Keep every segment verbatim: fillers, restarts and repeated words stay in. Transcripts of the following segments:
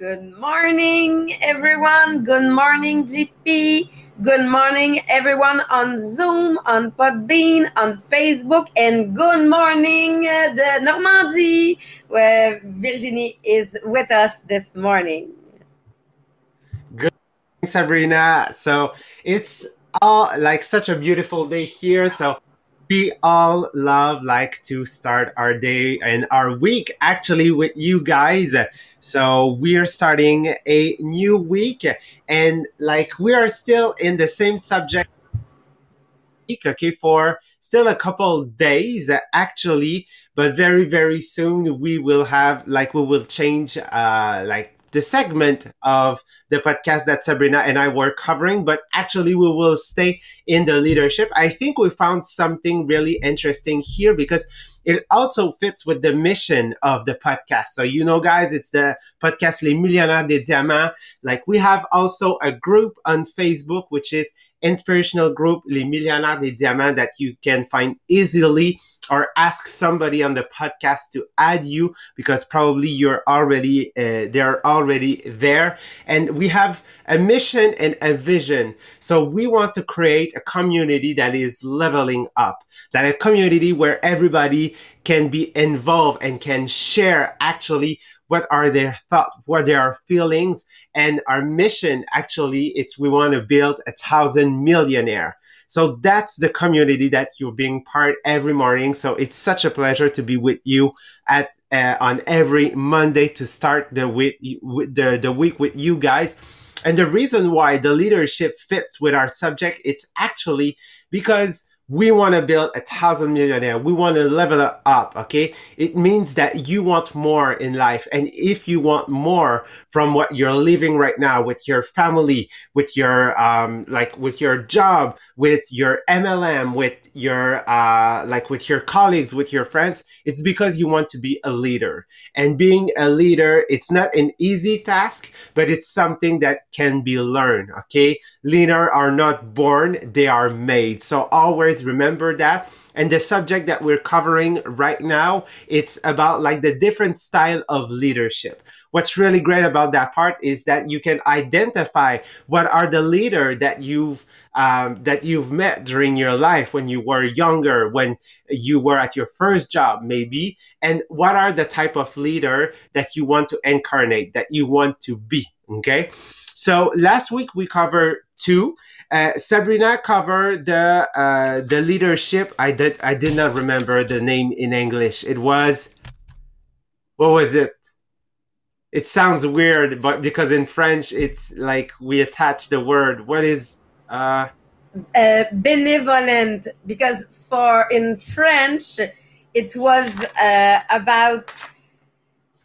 Good morning, everyone. Good morning, G P. Good morning, everyone on Zoom, on Podbean, on Facebook, and good morning, uh, the Normandy, where Virginie is with us this morning. Good morning, Sabrina. So it's all like such a beautiful day here. So we all love like to start our day and our week actually with you guys. So we're starting a new week and like we are still in the same subject week, okay, for still a couple days actually, but very, very soon we will have like we will change uh, like the segment of the podcast that Sabrina and I were covering, but actually we will stay in the leadership. I think we found something really interesting here because it also fits with the mission of the podcast. So, you know, guys, it's the podcast Les Millionaires des Diamants. Like we have also a group on Facebook, which is inspirational group Les Millionaires des Diamants that you can find easily or ask somebody on the podcast to add you because probably you're already, uh, they're already there. And we have a mission and a vision. So we want to create a community that is leveling up, that a community where everybody can be involved and can share actually what are their thoughts, what are their feelings, and our mission actually it's we want to build a thousand millionaire. So that's the community that you're being part every morning. So it's such a pleasure to be with you at uh, on every Monday to start the week, the, the week with you guys. And the reason why the leadership fits with our subject, it's actually because we want to build a thousand millionaire. We want to level up, okay? It means that you want more in life. And if you want more from what you're living right now with your family, with your, um, like with your job, with your M L M, with your, uh, like with your colleagues, with your friends, it's because you want to be a leader. And being a leader, it's not an easy task, but it's something that can be learned, okay? Leaders are not born, they are made. So always remember that. And the subject that we're covering right now, it's about like the different style of leadership. What's really great about that part is that you can identify what are the leader that you've um, that you've met during your life when you were younger, when you were at your first job maybe, and what are the type of leader that you want to incarnate, that you want to be, okay? So last week we covered two. Uh, Sabrina covered the uh, the leadership. I did I did not remember the name in English. It was, what was it? It sounds weird, but because in French it's like we attach the word. What is uh, uh, benevolent? Because for in French it was uh, about.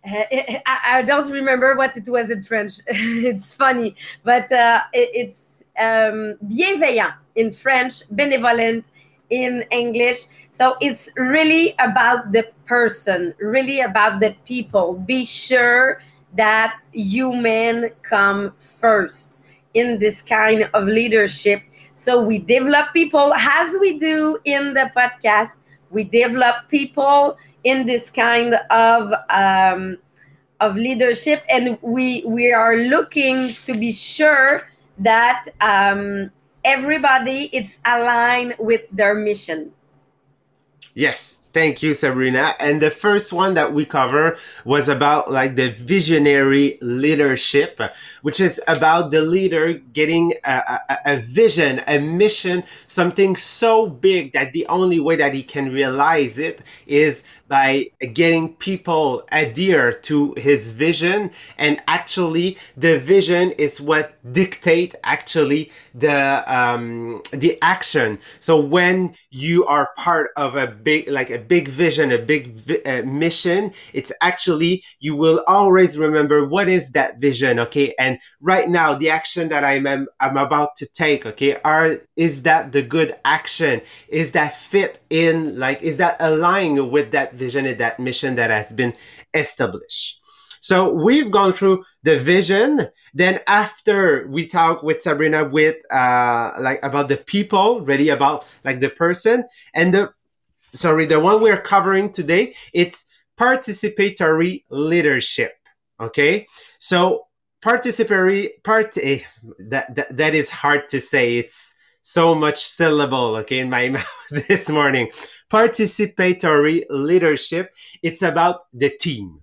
I, I don't remember what it was in French. It's funny, but uh, it, it's um, bienveillant in French, benevolent in English. So it's really about the person, really about the people. Be sure that human come first in this kind of leadership. So we develop people as we do in the podcast. We develop people in this kind of um, of leadership, and we we are looking to be sure that um, everybody is aligned with their mission. Yes, thank you, Sabrina. And the first one that we cover was about like the visionary leadership, which is about the leader getting a, a, a vision, a mission, something so big that the only way that he can realize it is by getting people adhere to his vision. And actually the vision is what dictate actually the um, the action. So when you are part of a big, like a big vision, a big vi- uh, mission, it's actually, you will always remember what is that vision, okay? And right now the action that I'm, I'm about to take, okay, are, is that the good action? Is that fit in, like, is that aligned with that vision and that mission that has been established? So we've gone through the vision. Then after we talk with Sabrina with uh like about the people, really about like the person, and the sorry the one we're covering today, it's participatory leadership. Okay, so participary part eh, that, that that is hard to say. It's so much syllable, okay, in my mouth this morning. Participatory leadership. It's about the team.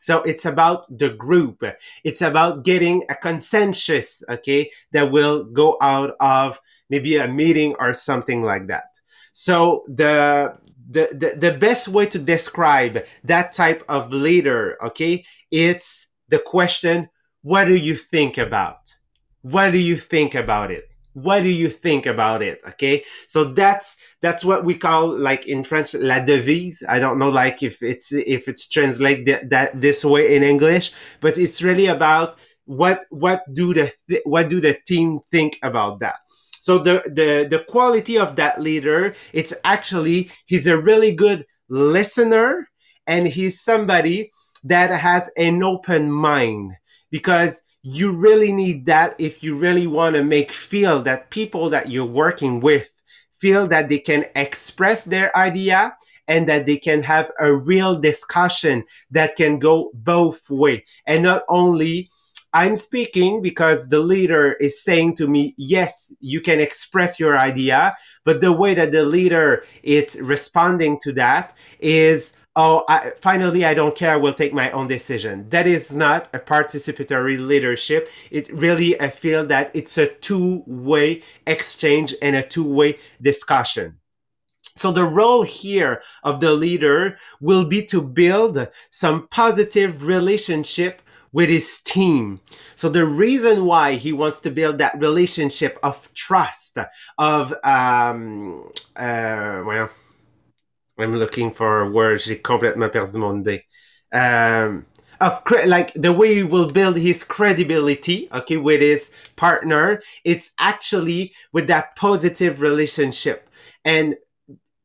So it's about the group. It's about getting a consensus, okay, that will go out of maybe a meeting or something like that. So the the the, the best way to describe that type of leader, okay, it's the question, what do you think about? What do you think about it? What do you think about it? Okay. So that's, that's what we call, like in French, la devise. I don't know, like if it's, if it's translate that, that this way in English, but it's really about what, what do the, th- what do the team think about that? So the, the, the quality of that leader, it's actually, he's a really good listener, and he's somebody that has an open mind, because you really need that if you really want to make feel that people that you're working with feel that they can express their idea and that they can have a real discussion that can go both way. And not only I'm speaking because the leader is saying to me, yes, you can express your idea, but the way that the leader is responding to that is, oh, I, finally, I don't care, I will take my own decision. That is not a participatory leadership. It really, I feel that it's a two-way exchange and a two-way discussion. So the role here of the leader will be to build some positive relationship with his team. So the reason why he wants to build that relationship of trust, of, um, uh, well... I'm looking for words. J'ai complètement perdu mon idée. Um, of cre- like the way he will build his credibility, okay, with his partner, it's actually with that positive relationship. And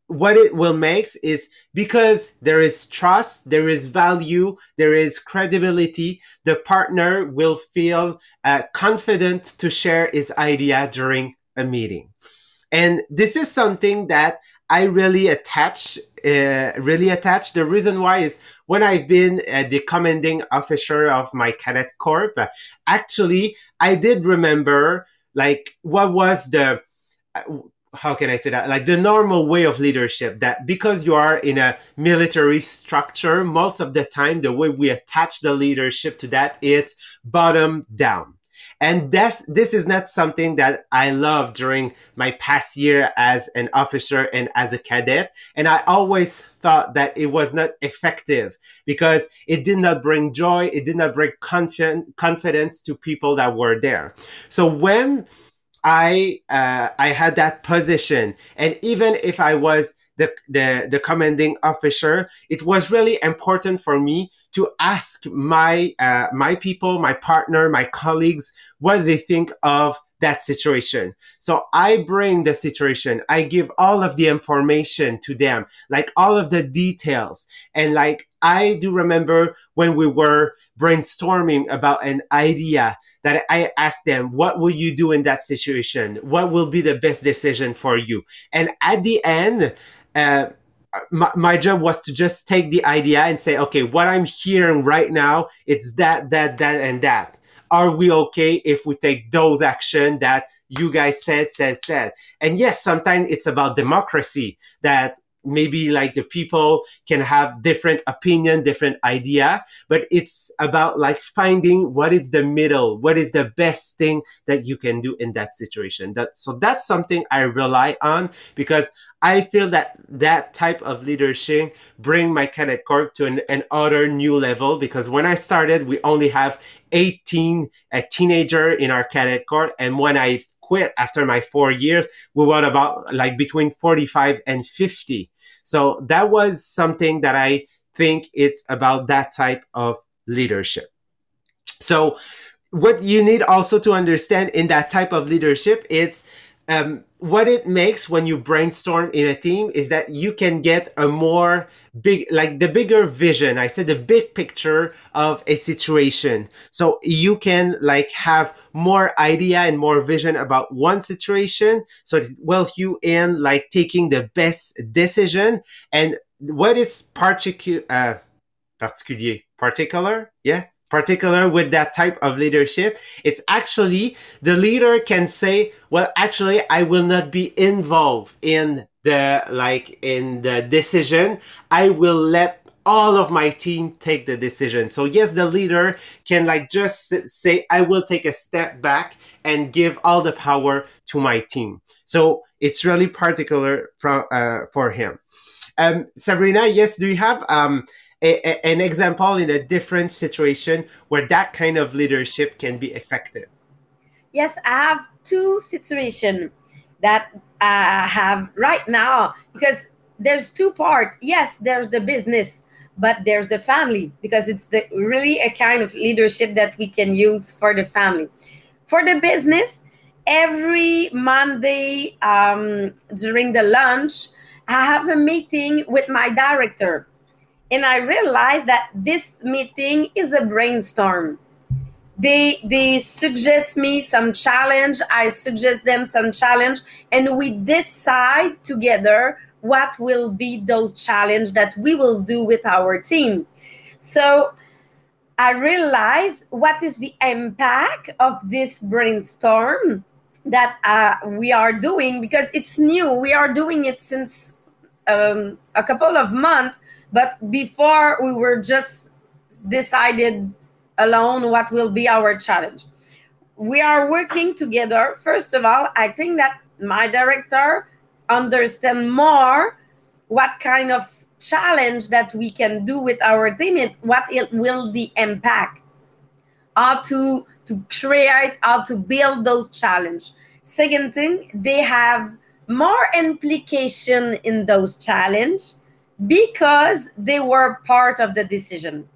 what it will make is, because there is trust, there is value, there is credibility, the partner will feel uh, confident to share his idea during a meeting. And this is something that I really attach, uh, really attach. The reason why is when I've been uh, the commanding officer of my cadet corps, uh, actually, I did remember, like, what was the, uh, how can I say that? Like the normal way of leadership, that because you are in a military structure, most of the time, the way we attach the leadership to that, it's bottom down. And this, this is not something that I love during my past year as an officer and as a cadet. And I always thought that it was not effective because it did not bring joy. It did not bring confi- confidence to people that were there. So when I, uh, I had that position, and even if I was The, the, the commanding officer, it was really important for me to ask my uh, my people, my partner, my colleagues, what they think of that situation. So I bring the situation. I give all of the information to them, like all of the details. And like, I do remember when we were brainstorming about an idea that I asked them, what will you do in that situation? What will be the best decision for you? And at the end, Uh, my, my job was to just take the idea and say, okay, what I'm hearing right now, it's that, that, that, and that. Are we okay if we take those action that you guys said, said, said? And yes, sometimes it's about democracy, that maybe like the people can have different opinion, different idea, but it's about like finding what is the middle, what is the best thing that you can do in that situation. That, so that's something I rely on, because I feel that that type of leadership bring my cadet corps to an, an other new level, because when I started, we only have eighteen, a teenager in our cadet corps. And when I quit after my four years, we were about like between forty-five and fifty. So that was something that I think it's about that type of leadership. So what you need also to understand in that type of leadership, it's um, what it makes when you brainstorm in a team is that you can get a more big, like the bigger vision. I said the big picture of a situation. So you can like have more idea and more vision about one situation. So it will you in like taking the best decision. And what is particu- uh, particular, particular, yeah, particular with that type of leadership, it's actually the leader can say, well, actually, I will not be involved in the, like in the decision. I will let all of my team take the decision. So yes, the leader can like just say, I will take a step back and give all the power to my team. So it's really particular from, uh, for him. Um, Sabrina, yes, do you have, um, A, a, an example in a different situation where that kind of leadership can be effective? Yes, I have two situations that I have right now, because there's two parts. Yes, there's the business, but there's the family, because it's the really a kind of leadership that we can use for the family. For the business, every Monday um, during the lunch, I have a meeting with my director. And I realized that this meeting is a brainstorm. They they suggest me some challenge, I suggest them some challenge, and we decide together what will be those challenges that we will do with our team. So I realized what is the impact of this brainstorm that uh, we are doing, because it's new. We are doing it since um, a couple of months. But before, we were just decided alone what will be our challenge. We are working together. First of all, I think that my director understands more what kind of challenge that we can do with our team and what it will the impact, how to, to create, how to build those challenges. Second thing, they have more implication in those challenges, because they were part of the decision.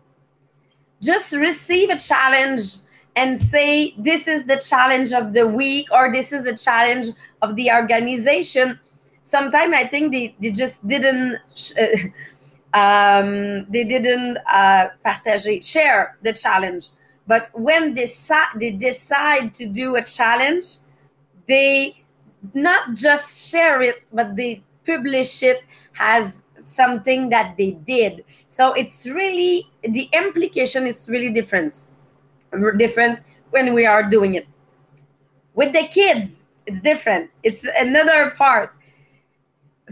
Just receive a challenge and say, this is the challenge of the week, or this is the challenge of the organization. Sometimes I think they, they just didn't, uh, um, they didn't uh, partage, share the challenge. But when they, they decide to do a challenge, they not just share it, but they publish it as something that they did. So it's really, the implication is really different. Different when we are doing it. With the kids, it's different. It's another part.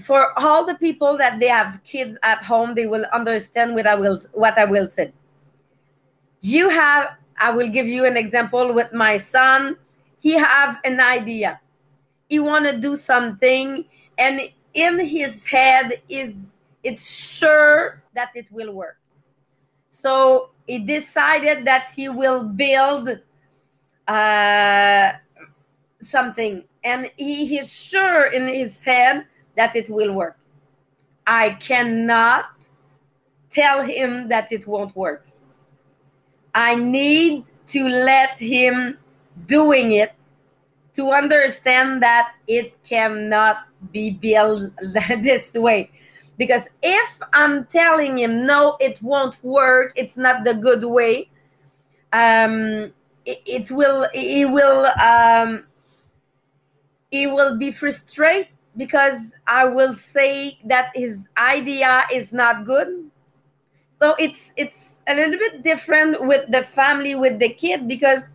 For all the people that they have kids at home, they will understand what I will, what I will say. You have, I will give you an example with my son. He have an idea. He want to do something, and in his head, is it's sure that it will work. So he decided that he will build uh, something, and he is sure in his head that it will work. I cannot tell him that it won't work. I need to let him doing it to understand that it cannot be built this way. Because if I'm telling him, no, it won't work, it's not the good way, um, it, it will, he will, um, he will be frustrated, because I will say that his idea is not good. So it's, it's a little bit different with the family, with the kid, because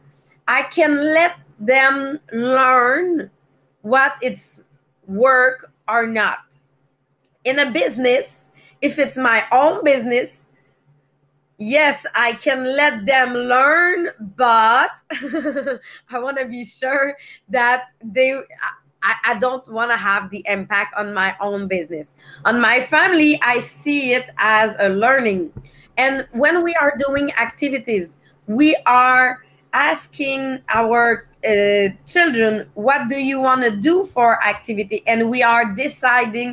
I can let them learn what it's work or not. In a business, if it's my own business, yes, I can let them learn, but I want to be sure that they, I, I don't want to have the impact on my own business. On my family, I see it as a learning. And when we are doing activities, we are asking our Uh, children, what do you want to do for activity? And we are deciding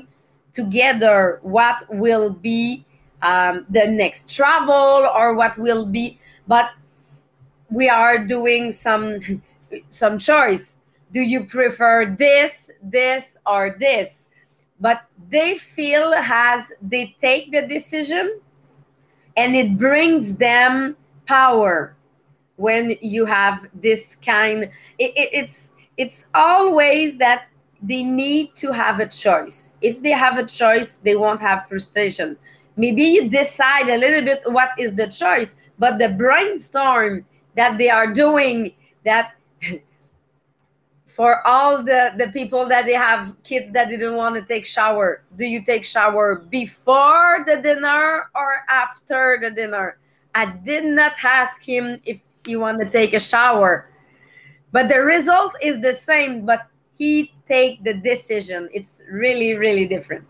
together what will be um, the next travel, or what will be, but we are doing some some choice. Do you prefer this, this, or this? But they feel as they take the decision, and it brings them power. When you have this kind, it, it, it's it's always that they need to have a choice. If they have a choice, they won't have frustration. Maybe you decide a little bit what is the choice, But the brainstorm that they are doing, that for all the, the people that they have kids that didn't want to take shower, do you take shower before the dinner or after the dinner? I did not ask him if he wanted to take a shower. But the result is the same, but he take the decision. It's really, really different.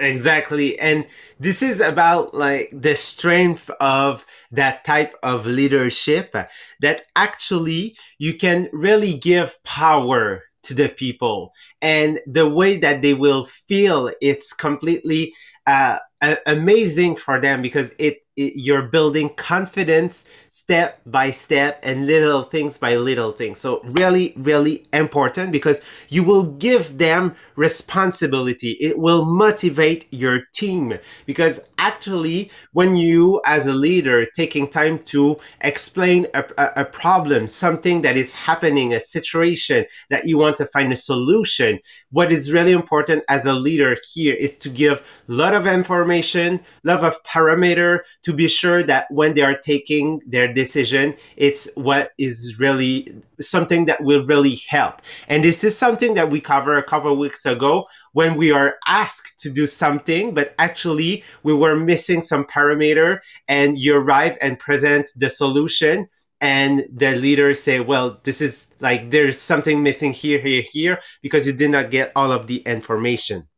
Exactly. And this is about like the strength of that type of leadership, that actually you can really give power to the people, and the way that they will feel, it's completely uh, amazing for them, because it, it you're building confidence step by step and little things by little things. So really, really important, because you will give them responsibility. It will motivate your team, because actually when you as a leader taking time to explain a, a, a problem, something that is happening, a situation that you want to find a solution, what is really important as a leader here is to give a lot of information, love of parameter, to be sure that when they are taking their decision, it's what is really something that will really help. And this is something that we covered a couple of weeks ago when we are asked to do something, but actually we were missing some parameter, and you arrive and present the solution, and the leaders say, well, this is like, there's something missing here, here, here, because you did not get all of the information.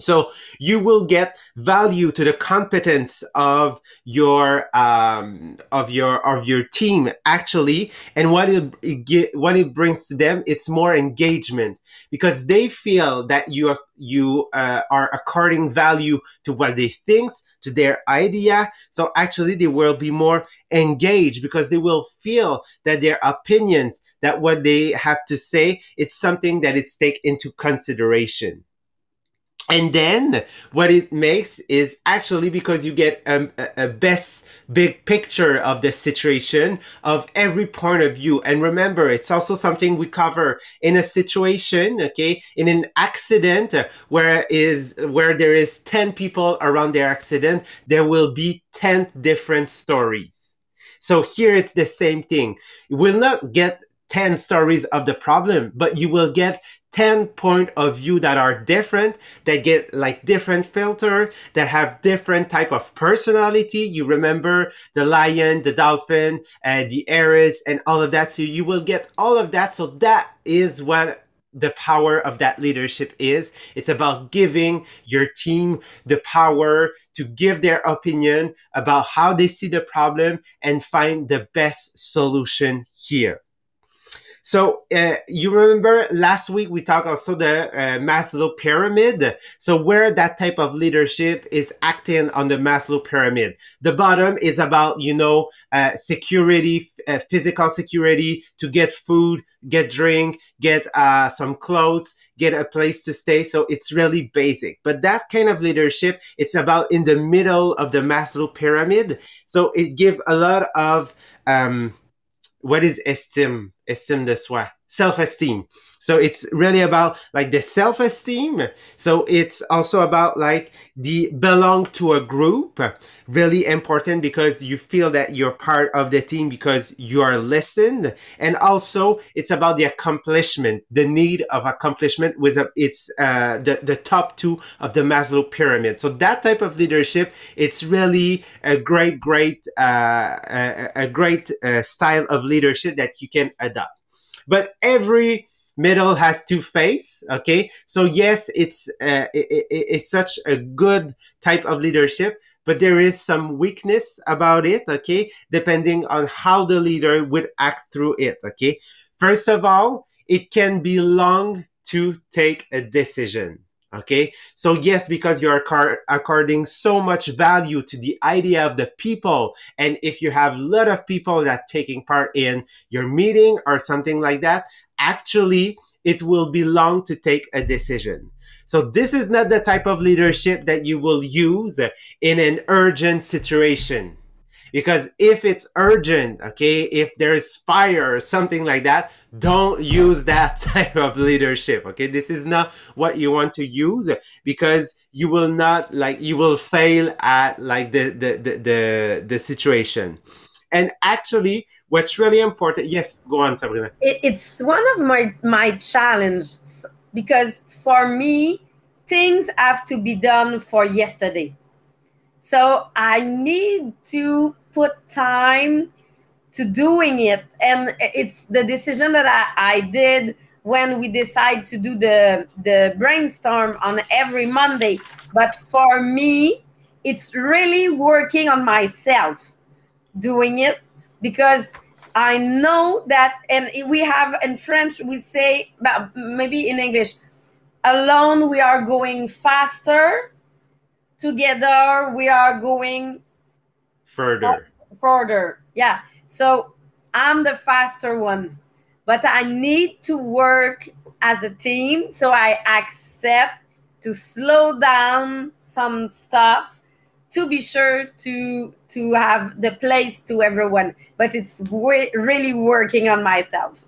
So you will get value to the competence of your um, of your of your team actually, and what it get, what it brings to them, it's more engagement, because they feel that you are, you uh, are according value to what they think, to their idea. So actually they will be more engaged, because they will feel that their opinions, that what they have to say, it's something that is taken into consideration. And then what it makes is actually, because you get a, a best big picture of the situation, of every point of view. And remember, it's also something we cover in a situation, okay, in an accident where is where there is ten people around their accident, there will be ten different stories. So here it's the same thing. You will not get ten stories of the problem, but you will get ten point of view that are different, that get like different filter, that have different type of personality. You remember the lion, the dolphin, uh, the heiress, and all of that. So you will get all of that. So that is what the power of that leadership is. It's about giving your team the power to give their opinion about how they see the problem and find the best solution here. So uh, you remember last week we talked also the uh, Maslow pyramid. So where that type of leadership is acting on the Maslow pyramid. The bottom is about, you know, uh, security, f- uh, physical security, to get food, get drink, get uh, some clothes, get a place to stay. So it's really basic. But that kind of leadership, it's about in the middle of the Maslow pyramid. So it gives a lot of... Um, what is esteem? Estime de soi. Self-esteem. So it's really about like the self-esteem. So it's also about like the belong to a group. Really important, because you feel that you're part of the team because you are listened. And also it's about the accomplishment, the need of accomplishment with a, it's uh, the, the top two of the Maslow pyramid. So that type of leadership, it's really a great, great, uh, a, a great uh, style of leadership that you can adopt. But every medal has two faces, okay? So yes, it's uh, it, it, it's such a good type of leadership, but there is some weakness about it, okay? Depending on how the leader would act through it, okay? First of all, it can be long to take a decision. Okay, so yes, because you are car- according so much value to the idea of the people, and if you have a lot of people that taking part in your meeting or something like that, actually it will be long to take a decision. So this is not the type of leadership that you will use in an urgent situation. Because if it's urgent, okay, if there is fire or something like that, don't use that type of leadership, okay? This is not what you want to use, because you will not, like, you will fail at, like, the the the the, the situation. And actually, what's really important, yes, go on, Sabrina. It's one of my, my challenges, because for me, things have to be done for yesterday. So I need to put time to doing it. And it's the decision that I, I did when we decide to do the, the brainstorm on every Monday. But for me, it's really working on myself doing it, because I know that, and we have in French, we say, but maybe in English, alone we are going faster, together we are going further. Further, yeah. So I'm the faster one, but I need to work as a team. So I accept to slow down some stuff to be sure to to have the place to everyone. But it's w- really working on myself.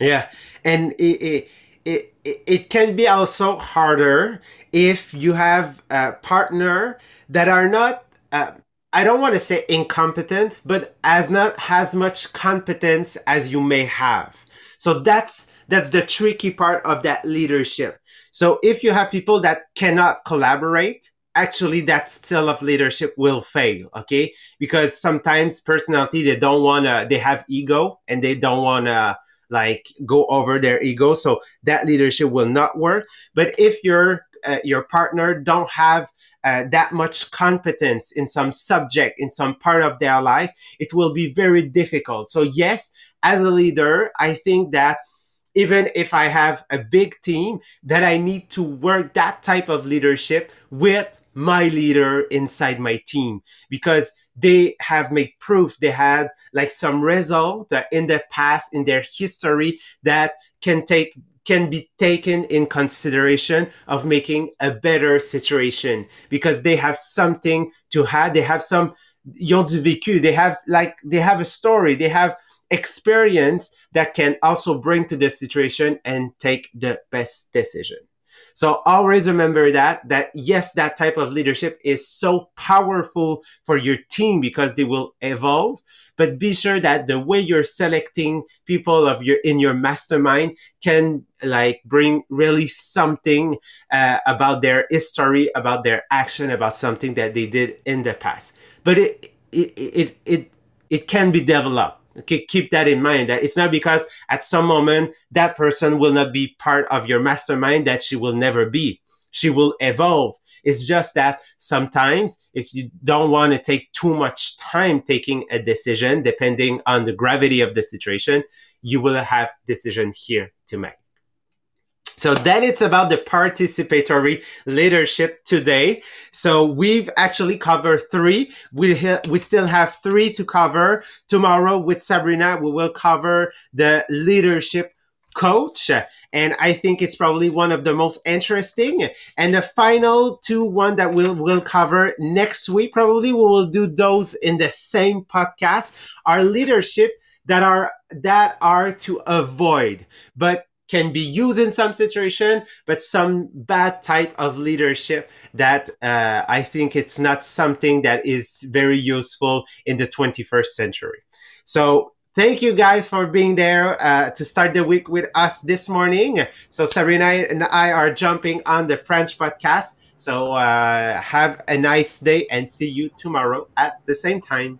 Yeah, and it it, it it can be also harder if you have a partner that are not. Uh, I don't want to say incompetent, but as not as much competence as you may have. So that's that's the tricky part of that leadership. So if you have people that cannot collaborate, actually that style of leadership will fail, okay? Because sometimes personality, they don't want to, they have ego and they don't want to like go over their ego. So that leadership will not work. But if you're Uh, your partner don't have uh, that much competence in some subject, in some part of their life, it will be very difficult. So yes, as a leader, I think that even if I have a big team, that I need to work that type of leadership with my leader inside my team, because they have made proof, they had like some result in the past, in their history, that can take can be taken in consideration of making a better situation, because they have something to have. They have some, ils ont du vécu. They have like, they have a story. They have experience that can also bring to the situation and take the best decision. So always remember that, that yes, that type of leadership is so powerful for your team because they will evolve, but be sure that the way you're selecting people of your, in your mastermind can like bring really something uh, about their history, about their action, about something that they did in the past. But it, it, it, it, it can be developed. Okay, keep that in mind, that it's not because at some moment that person will not be part of your mastermind that she will never be. She will evolve. It's just that sometimes if you don't want to take too much time taking a decision, depending on the gravity of the situation, you will have decision here to make. So that it's about the participatory leadership today. So we've actually covered three. We ha- we still have three to cover. Tomorrow with Sabrina, we will cover the leadership coach. And I think it's probably one of the most interesting. And the final two, one that we'll, we'll cover next week, probably we will do those in the same podcast, are leadership that are, that are to avoid. But can be used in some situation, but some bad type of leadership that uh, I think it's not something that is very useful in the twenty-first century. So thank you guys for being there uh, to start the week with us this morning. So Sabrina and I are jumping on the French podcast. So uh, have a nice day and see you tomorrow at the same time.